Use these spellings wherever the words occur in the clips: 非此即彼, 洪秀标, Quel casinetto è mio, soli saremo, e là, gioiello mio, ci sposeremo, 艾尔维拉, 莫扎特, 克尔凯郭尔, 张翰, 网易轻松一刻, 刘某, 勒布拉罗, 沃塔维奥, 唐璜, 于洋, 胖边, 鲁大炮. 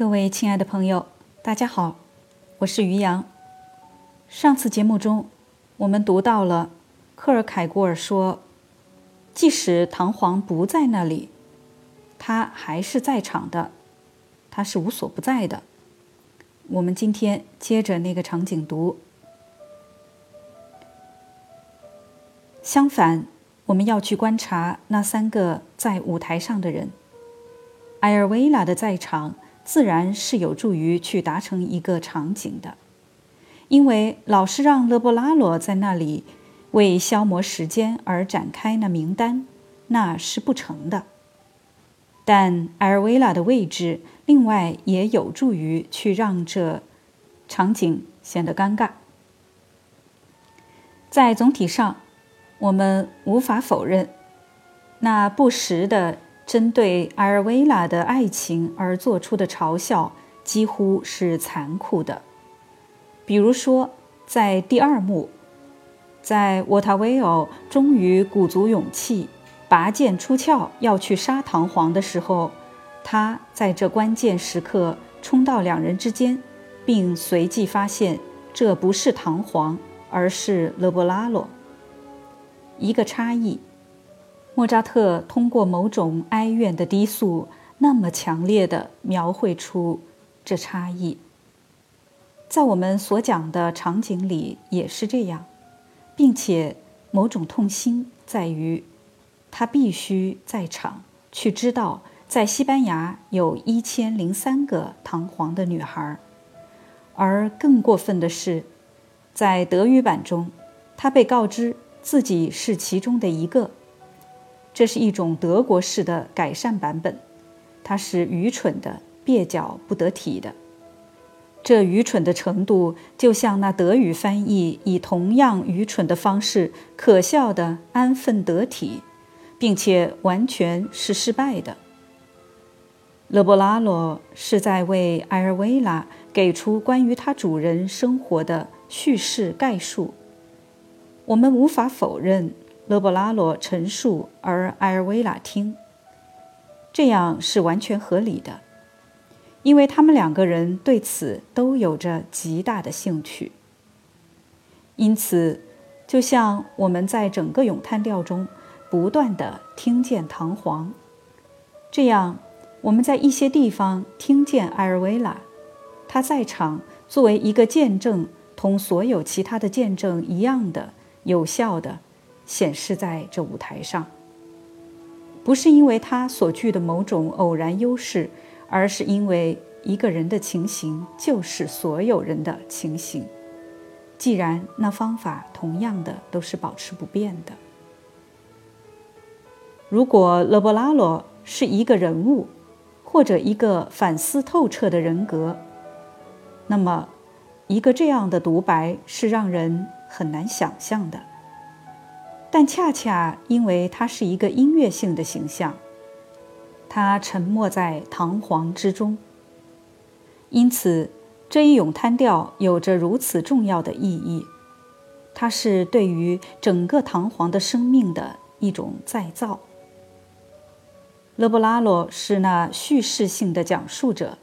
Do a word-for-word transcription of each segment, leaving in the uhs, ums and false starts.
各位亲爱的朋友，大家好，我是于洋。上次节目中，我们读到了克尔凯郭尔说，即使唐璜不在那里，他还是在场的，他是无所不在的。我们今天接着那个场景读。相反，我们要去观察那三个在舞台上的人。艾尔维拉的在场自然是有助于去达成一个场景的，因为老师让勒布拉罗在那里为消磨时间而展开那名单，那是不成的。但艾尔维拉的位置另外也有助于去让这场景显得尴尬。在总体上，我们无法否认那不时的针对艾尔维拉的爱情而做出的嘲笑几乎是残酷的。比如说，在第二幕，在沃塔维奥终于鼓足勇气拔剑出鞘要去杀唐璜的时候，他在这关键时刻冲到两人之间，并随即发现这不是唐璜，而是勒布拉罗。一个差异，莫扎特通过某种哀怨的低诉，那么强烈地描绘出这差异。在我们所讲的场景里也是这样，并且某种痛心在于，他必须在场去知道，在西班牙有一千零三个唐璜的女孩，而更过分的是，在德语版中，他被告知自己是其中的一个。这是一种德国式的改善版本，它是愚蠢的、蹩脚不得体的。这愚蠢的程度，就像那德语翻译以同样愚蠢的方式，可笑的安分得体，并且完全是失败的。勒布拉罗是在为艾尔维拉给出关于他主人生活的叙事概述。我们无法否认勒布拉罗陈述而艾尔维拉听，这样是完全合理的，因为他们两个人对此都有着极大的兴趣。因此，就像我们在整个咏叹调中不断地听见唐璜，这样我们在一些地方听见艾尔维拉，他在场作为一个见证，同所有其他的见证一样的有效的显示在这舞台上，不是因为他所具的某种偶然优势，而是因为一个人的情形就是所有人的情形，既然那方法同样的都是保持不变的。如果勒布拉罗是一个人物，或者一个反思透彻的人格，那么一个这样的独白是让人很难想象的。但恰恰因为它是一个音乐性的形象，它沉没在唐璜之中，因此这一咏叹调有着如此重要的意义，它是对于整个唐璜的生命的一种再造。勒布拉罗是那叙事性的讲述者，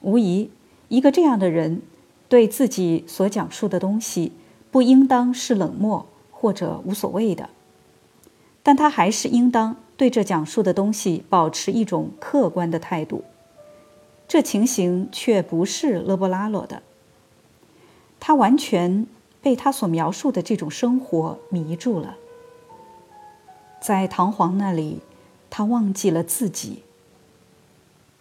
无疑一个这样的人对自己所讲述的东西不应当是冷漠或者无所谓的，但他还是应当对这讲述的东西保持一种客观的态度。这情形却不是勒布拉罗的，他完全被他所描述的这种生活迷住了。在唐璜那里，他忘记了自己。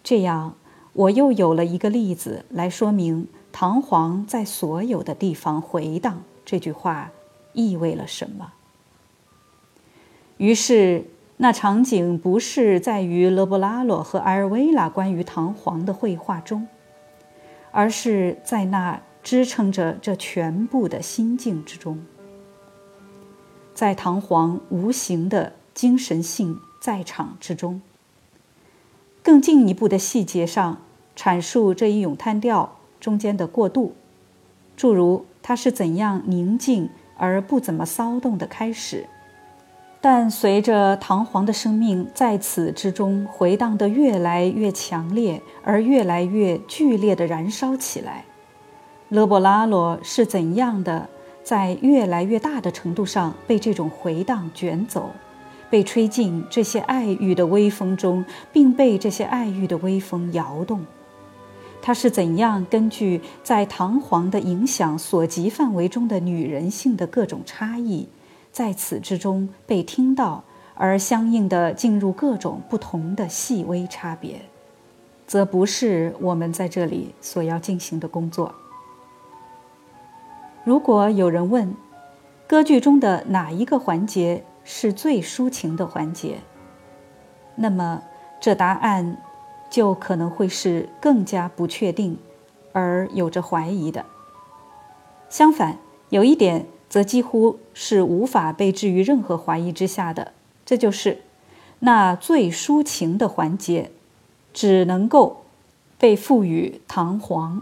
这样，我又有了一个例子来说明唐璜在所有的地方回荡这句话意味了什么。于是那场景不是在于勒布拉罗和艾尔维拉关于唐璜的绘画中，而是在那支撑着这全部的心境之中，在唐璜无形的精神性在场之中。更进一步的细节上阐述这一咏叹调中间的过渡，诸如它是怎样宁静而不怎么骚动的开始，但随着唐璜的生命在此之中回荡得越来越强烈，而越来越剧烈地燃烧起来，勒布拉罗是怎样的在越来越大的程度上被这种回荡卷走，被吹进这些爱欲的微风中，并被这些爱欲的微风摇动。它是怎样根据在唐璜的影响所及范围中的女人性的各种差异，在此之中被听到，而相应的进入各种不同的细微差别，则不是我们在这里所要进行的工作。如果有人问，歌剧中的哪一个环节是最抒情的环节，那么这答案就可能会是更加不确定而有着怀疑的。相反，有一点则几乎是无法被置于任何怀疑之下的，这就是那最抒情的环节只能够被赋予唐璜。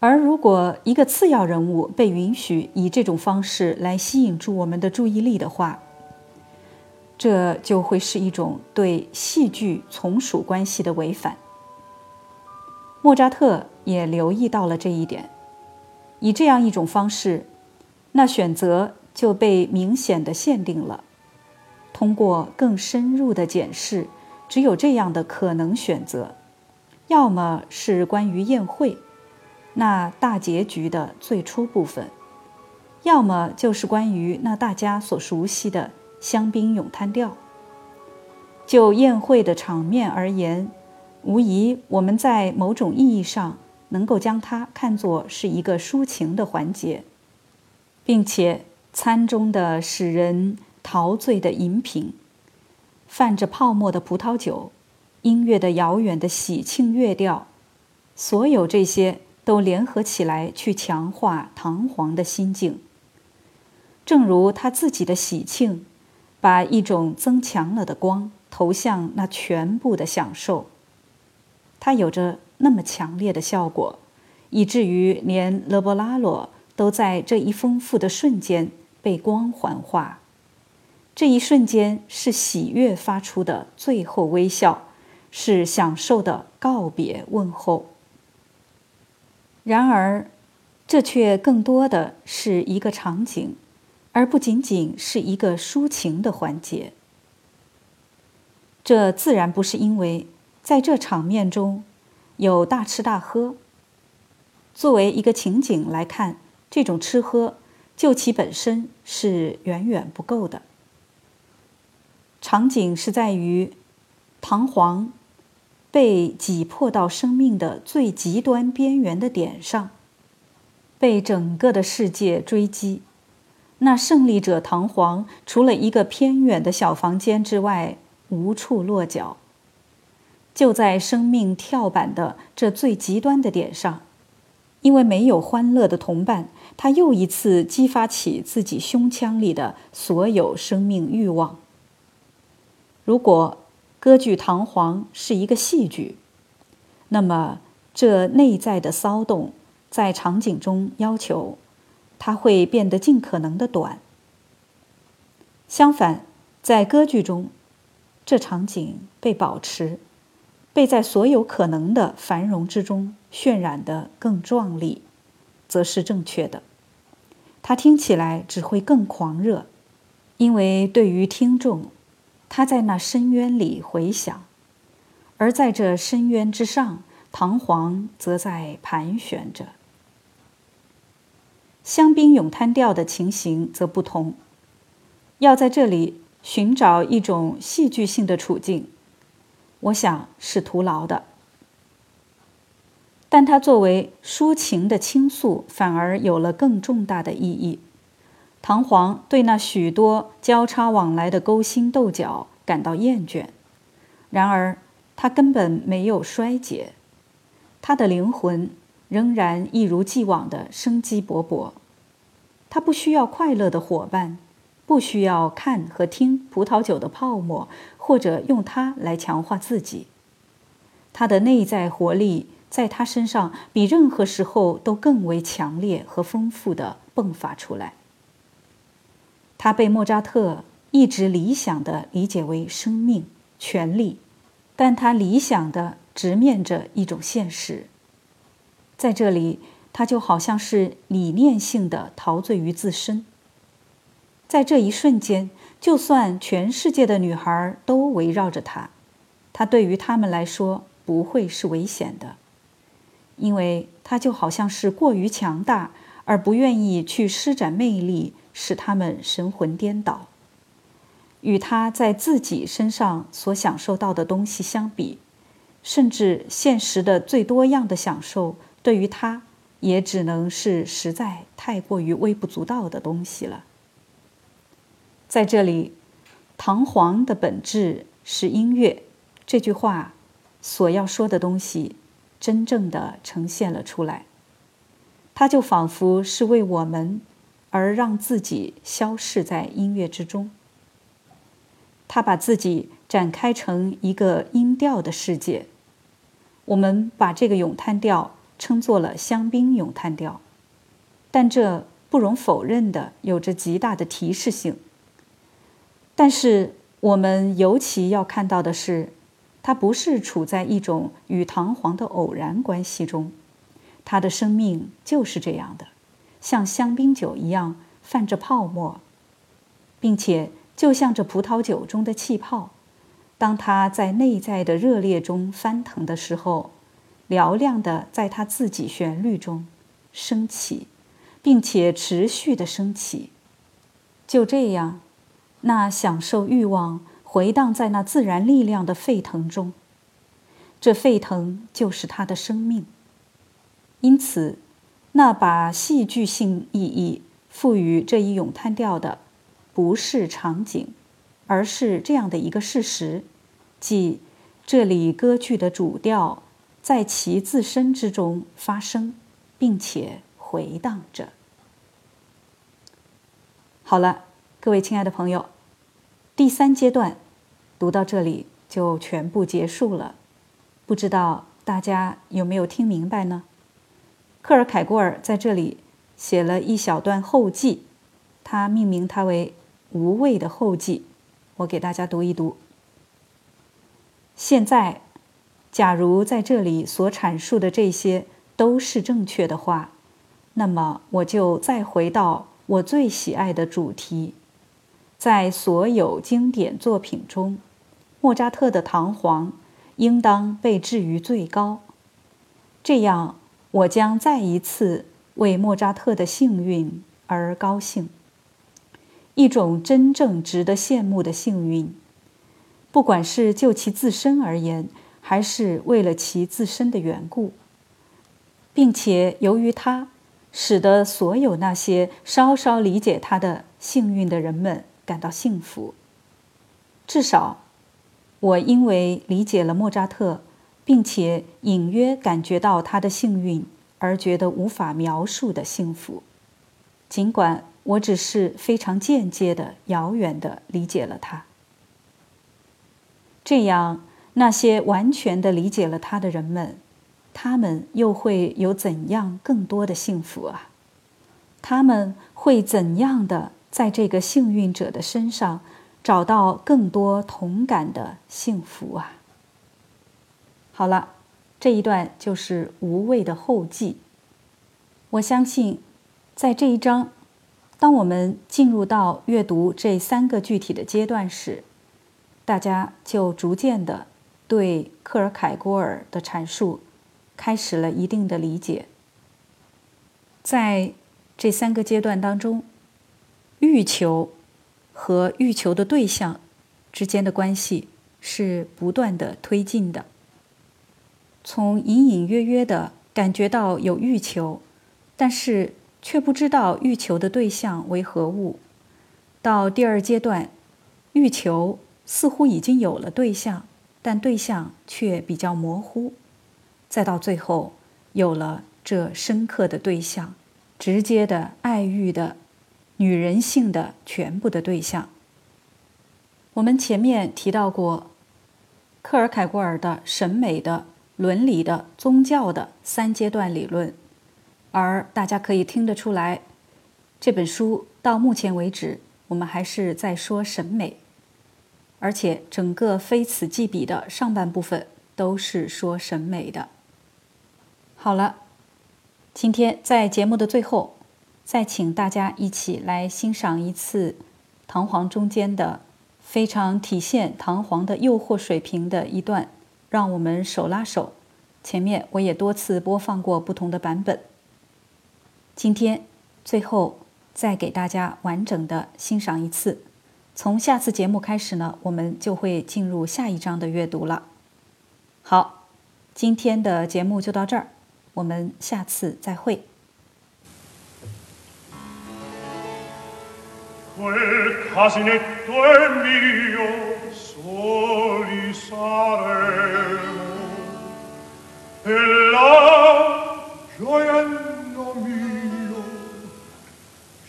而如果一个次要人物被允许以这种方式来吸引住我们的注意力的话，这就会是一种对戏剧从属关系的违反。莫扎特也留意到了这一点，以这样一种方式，那选择就被明显地限定了。通过更深入的检视，只有这样的可能选择，要么是关于宴会，那大结局的最初部分，要么就是关于那大家所熟悉的香槟咏叹调。就宴会的场面而言，无疑我们在某种意义上能够将它看作是一个抒情的环节，并且餐中的使人陶醉的饮品，泛着泡沫的葡萄酒，音乐的遥远的喜庆乐调，所有这些都联合起来去强化唐璜的心境，正如他自己的喜庆把一种增强了的光投向那全部的享受。它有着那么强烈的效果，以至于连勒布拉罗都在这一丰富的瞬间被光环化。这一瞬间是喜悦发出的最后微笑，是享受的告别问候。然而，这却更多的是一个场景，而不仅仅是一个抒情的环节。这自然不是因为在这场面中有大吃大喝，作为一个情景来看，这种吃喝就其本身是远远不够的。场景是在于唐璜被挤迫到生命的最极端边缘的点上，被整个的世界追击。那胜利者唐璜除了一个偏远的小房间之外，无处落脚。就在生命跳板的这最极端的点上，因为没有欢乐的同伴，他又一次激发起自己胸腔里的所有生命欲望。如果歌剧《唐璜》是一个戏剧，那么这内在的骚动在场景中要求它会变得尽可能的短。相反，在歌剧中，这场景被保持，被在所有可能的繁荣之中渲染得更壮丽，则是正确的。它听起来只会更狂热，因为对于听众，它在那深渊里回响，而在这深渊之上，唐璜则在盘旋着。香槟咏叹调的情形则不同，要在这里寻找一种戏剧性的处境，我想是徒劳的。但它作为抒情的倾诉反而有了更重大的意义。唐璜对那许多交叉往来的勾心斗角感到厌倦，然而他根本没有衰竭，他的灵魂仍然一如既往的生机勃勃。他不需要快乐的伙伴，不需要看和听葡萄酒的泡沫，或者用它来强化自己。它的内在活力在它身上比任何时候都更为强烈和丰富地迸发出来。他被莫扎特一直理想地理解为生命、权力，但他理想地直面着一种现实。在这里，他就好像是理念性地陶醉于自身。在这一瞬间，就算全世界的女孩都围绕着他，他对于她们来说不会是危险的，因为他就好像是过于强大，而不愿意去施展魅力，使他们神魂颠倒。与他在自己身上所享受到的东西相比，甚至现实的最多样的享受，对于他也只能是实在太过于微不足道的东西了。在这里，堂皇的本质是音乐，这句话所要说的东西真正的呈现了出来。它就仿佛是为我们而让自己消逝在音乐之中。他把自己展开成一个音调的世界，我们把这个咏叹调称作了香槟咏叹调，但这不容否认的有着极大的提示性。但是我们尤其要看到的是，它不是处在一种与堂皇的偶然关系中，他的生命就是这样的，像香槟酒一样泛着泡沫，并且就像这葡萄酒中的气泡，当它在内在的热烈中翻腾的时候，嘹亮的在它自己旋律中升起，并且持续的升起。就这样，那享受欲望回荡在那自然力量的沸腾中，这沸腾就是它的生命。因此，那把戏剧性意义赋予这一咏叹调的，不是场景，而是这样的一个事实，即这里歌剧的主调在其自身之中发生，并且回荡着。好了，各位亲爱的朋友，第三阶段读到这里就全部结束了，不知道大家有没有听明白呢？克尔凯郭尔在这里写了一小段后记，他命名它为无畏的后记，我给大家读一读。现在，假如在这里所阐述的这些都是正确的话，那么我就再回到我最喜爱的主题，在所有经典作品中，莫扎特的堂皇应当被置于最高，这样我将再一次为莫扎特的幸运而高兴，一种真正值得羡慕的幸运，不管是就其自身而言，还是为了其自身的缘故，并且由于它，使得所有那些稍稍理解它的幸运的人们感到幸福。至少，我因为理解了莫扎特，并且隐约感觉到他的幸运而觉得无法描述的幸福，尽管我只是非常间接的、遥远的理解了他。这样，那些完全的理解了他的人们，他们又会有怎样更多的幸福啊？他们会怎样的在这个幸运者的身上找到更多同感的幸福啊？好了，这一段就是无畏的后记。我相信，在这一章，当我们进入到阅读这三个具体的阶段时，大家就逐渐的对克尔凯郭尔的阐述开始了一定的理解。在这三个阶段当中，欲求和欲求的对象之间的关系是不断的推进的。从隐隐约约的感觉到有欲求，但是却不知道欲求的对象为何物，到第二阶段，欲求似乎已经有了对象，但对象却比较模糊，再到最后有了这深刻的对象，直接的爱欲的女人性的全部的对象。我们前面提到过，克尔凯郭尔的审美的、伦理的、宗教的三阶段理论，而大家可以听得出来，这本书到目前为止，我们还是在说审美，而且整个非此即彼的上半部分都是说审美的。好了，今天在节目的最后，再请大家一起来欣赏一次唐璜中间的非常体现唐璜的诱惑水平的一段，让我们手拉手。前面我也多次播放过不同的版本，今天最后再给大家完整的欣赏一次。从下次节目开始呢，我们就会进入下一章的阅读了。好，今天的节目就到这儿，我们下次再会。Quel casinetto è mio, soli saremo, e là, gioiello mio,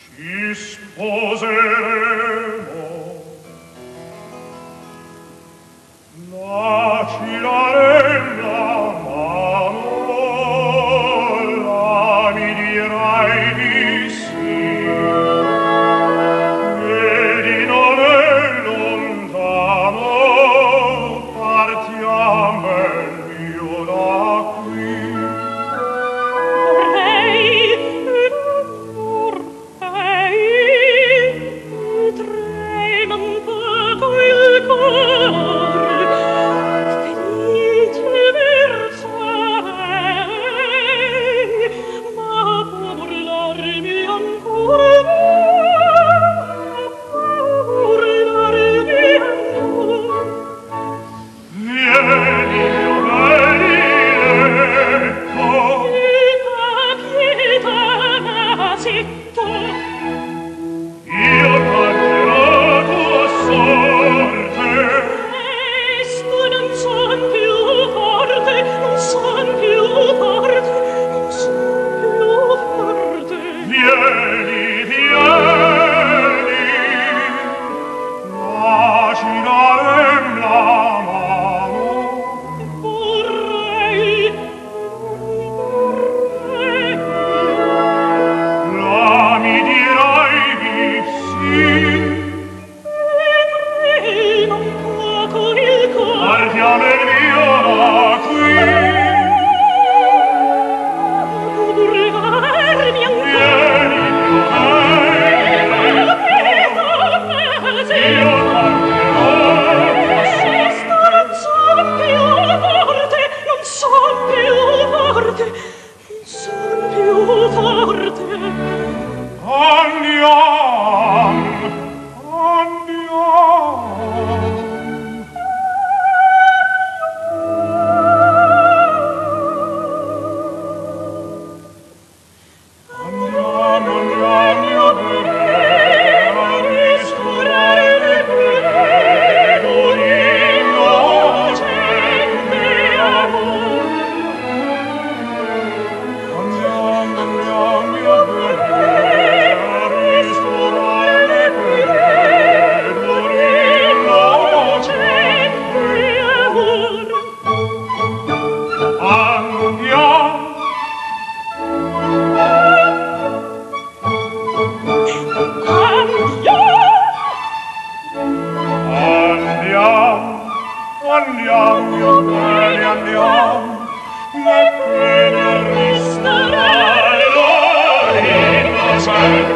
ci sposeremo. Là ci daremo la mano, là mi dirai di sì.Amen.